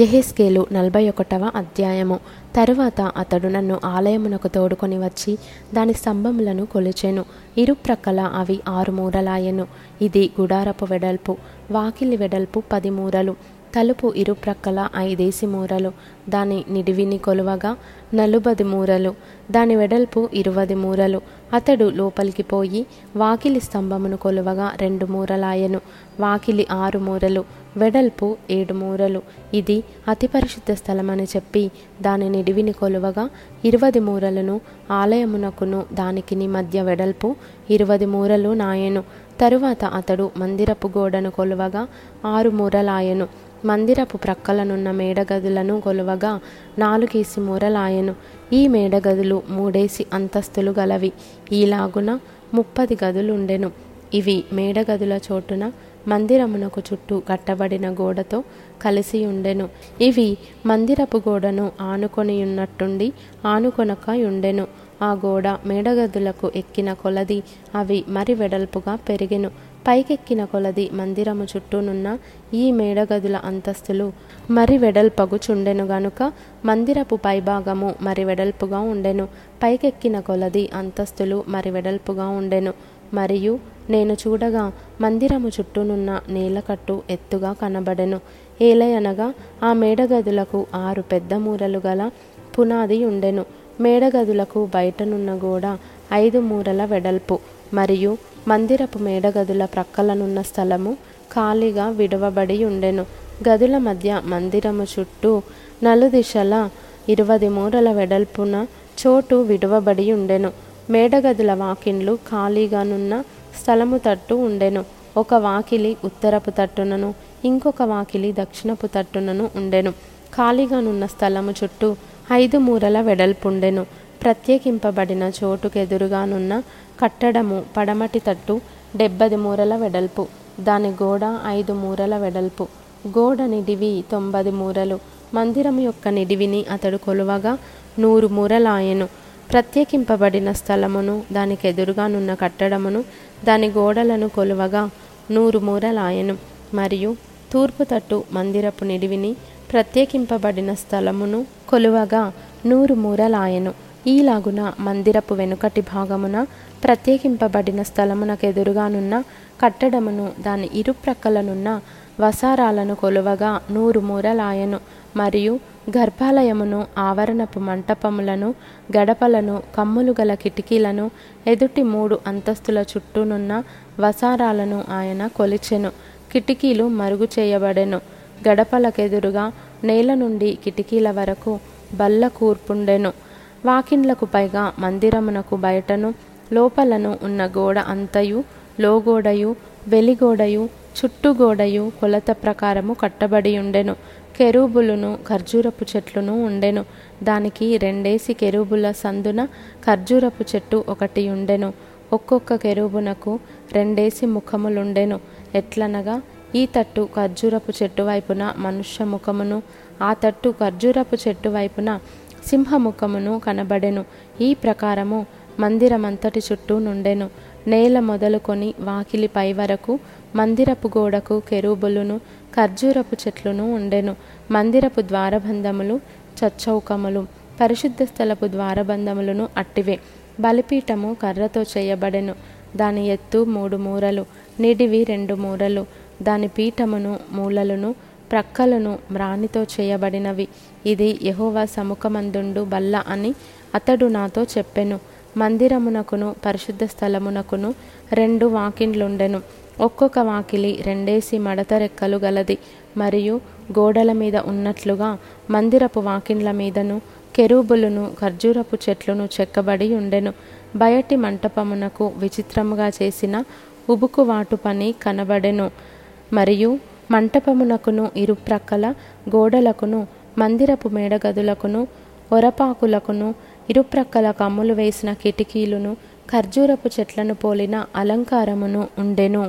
యెహెజ్కేలు 41వ అధ్యాయము. తరువాత అతడు నన్ను ఆలయమునకు తోడుకొని వచ్చి దాని స్తంభములను కొలిచెను. ఇరు ప్రక్కల అవి 6 మూరలాయెను. ఇది గుడారపు వెడల్పు. వాకిలి వెడల్పు 10 మూరలు. తలుపు ఇరు ప్రక్కల 5 మూరలు. దాని నిడివిని కొలువగా 40 మూరలు. దాని వెడల్పు 20 మూరలు. అతడు లోపలికి పోయి వాకిలి స్తంభమును కొలువగా 2 మూరలాయెను. వాకిలి 6 మూరలు, వెడల్పు 7 మూరలు. ఇది అతి పరిశుద్ధ స్థలమని చెప్పి దాని నిడివిని కొలువగా 20 మూరలను, ఆలయమునకును దానికిని మధ్య వెడల్పు 20 మూరలు నాయెను. తరువాత అతడు మందిరపు గోడను కొలువగా 6 మూరలాయెను. మందిరపు ప్రక్కలనున్న మేడగదులను కొలువగా 4 మూరలాయెను. ఈ మేడగదులు 3 అంతస్తులు గలవి. ఈలాగున 30 గదులుండెను. ఇవి మేడగదుల చోటున మందిరమునకు చుట్టూ కట్టబడిన గోడతో కలిసి ఉండెను. ఇవి మందిరపు గోడను ఆనుకొని ఉన్నట్టుండి ఆనుకొనక ఉండెను. ఆ గోడ మేడగదులకు ఎక్కిన కొలది అవి మరి వెడల్పుగా పెరిగెను. పైకెక్కిన కొలది మందిరము చుట్టూనున్న ఈ మేడగదుల అంతస్తులు మరి వెడల్పగు చుండెను గనుక మందిరపు పైభాగము మరి వెడల్పుగా ఉండెను. పైకెక్కిన కొలది అంతస్తులు మరి వెడల్పుగా ఉండెను. మరియు నేను చూడగా మందిరము చుట్టూనున్న నేలకట్టు ఎత్తుగా కనబడెను. ఏలయనగా ఆ మేడగదులకు 6 పెద్ద మూరలు గల పునాది ఉండెను. మేడగదులకు బయటనున్న గోడ 5 మూరల వెడల్పు. మరియు మందిరపు మేడగదుల ప్రక్కలనున్న స్థలము ఖాళీగా విడవబడి ఉండెను. గదుల మధ్య మందిరము చుట్టూ 4 దిశల 20 మూరల వెడల్పున చోటు విడవబడి ఉండెను. మేడగదుల వాకిండ్లు ఖాళీగానున్న స్థలము తట్టు ఉండెను. ఒక వాకిలి ఉత్తరపు తట్టునను ఇంకొక వాకిలి దక్షిణపు తట్టునను ఉండెను. ఖాళీగానున్న స్థలము చుట్టూ 5 మూరల వెడల్పుండెను. ప్రత్యేకింపబడిన చోటుకెదురుగానున్న కట్టడము పడమటి తట్టు 70 మూరల వెడల్పు. దాని గోడ 5 మూరల వెడల్పు. గోడ నిడివి 90 మూరలు. మందిరము యొక్క నిడివిని అతడు కొలువగా 100 మూరలాయెను. ప్రత్యేకింపబడిన స్థలమును దానికెదురుగానున్న కట్టడమును దాని గోడలను కొలువగా 100 మూరలాయెను. మరియు తూర్పు తట్టు మందిరపు నిడివిని ప్రత్యేకింపబడిన స్థలమును కొలువగా 100 మూరలాయెను. ఈలాగున మందిరపు వెనుకటి భాగమున ప్రత్యేకింపబడిన స్థలమునకెదురుగానున్న కట్టడమును దాని ఇరు ప్రక్కలనున్న వసారాలను కొలువగా 100 మూరలాయెను. మరియు గర్భాలయమును, ఆవరణపు మంటపములను, గడపలను, కమ్ములు గల కిటికీలను, ఎదుటి 3 అంతస్తుల చుట్టూనున్న వసారాలను ఆయన కొలిచెను. కిటికీలు మరుగు చేయబడెను. గడపలకెదురుగా నేల నుండి కిటికీల వరకు బల్ల కూర్పుండెను. వాకిండ్లకు పైగా మందిరమునకు బయటను లోపలను ఉన్న గోడ అంతయు, లోగోడయు, వెలిగోడయు, చుట్టుగోడయు కొలత ప్రకారము కట్టబడి ఉండెను. కెరూబులును ఖర్జూరపు చెట్లును ఉండెను. దానికి 2 కెరూబుల సందున ఖర్జూరపు చెట్టు ఒకటి ఉండెను. ఒక్కొక్క కెరూబునకు 2 ముఖములుండెను. ఎట్లనగా ఈ తట్టు ఖర్జూరపు చెట్టు వైపున మనుష్య ముఖమును, ఆ తట్టు ఖర్జూరపు చెట్టు వైపున సింహముఖమును కనబడెను. ఈ ప్రకారము మందిరమంతటి చుట్టూ నుండెను. నేల మొదలుకొని వాకిలి పై వరకు మందిరపు గోడకు కెరూబులును ఖర్జూరపు చెట్లును ఉండెను. మందిరపు ద్వారబంధములు చచ్చౌకములు. పరిశుద్ధ స్థలపు ద్వారబంధములను అట్టివే. బలిపీఠము కర్రతో చేయబడెను. దాని ఎత్తు 3 మూరలు, నిడివి 2 మూరలు. దాని పీఠమును, మూలలను, ప్రక్కలను మ్రానితో చేయబడినవి. ఇది యెహోవా సముఖమందుండు బల్ల అని అతడు నాతో చెప్పెను. మందిరమునకును పరిశుద్ధ స్థలమునకును 2 వాకిండ్లుండెను. ఒక్కొక్క వాకిలి 2 మడత రెక్కలు గలది. మరియు గోడల మీద ఉన్నట్లుగా మందిరపు వాకిండ్ల మీదను కెరూబులను ఖర్జూరపు చెట్లును చెక్కబడి ఉండెను. బయటి మంటపమునకు విచిత్రముగా చేసిన ఉబుకువాటు పని కనబడెను. మరియు మంటపమునకును ఇరు ప్రక్కల గోడలకును మందిరపు మేడగదులకును ఒరపాకులకును ఇరు ప్రక్కల కమ్ములు వేసిన కిటికీలును ఖర్జూరపు చెట్లను పోలిన అలంకారమును ఉండెను.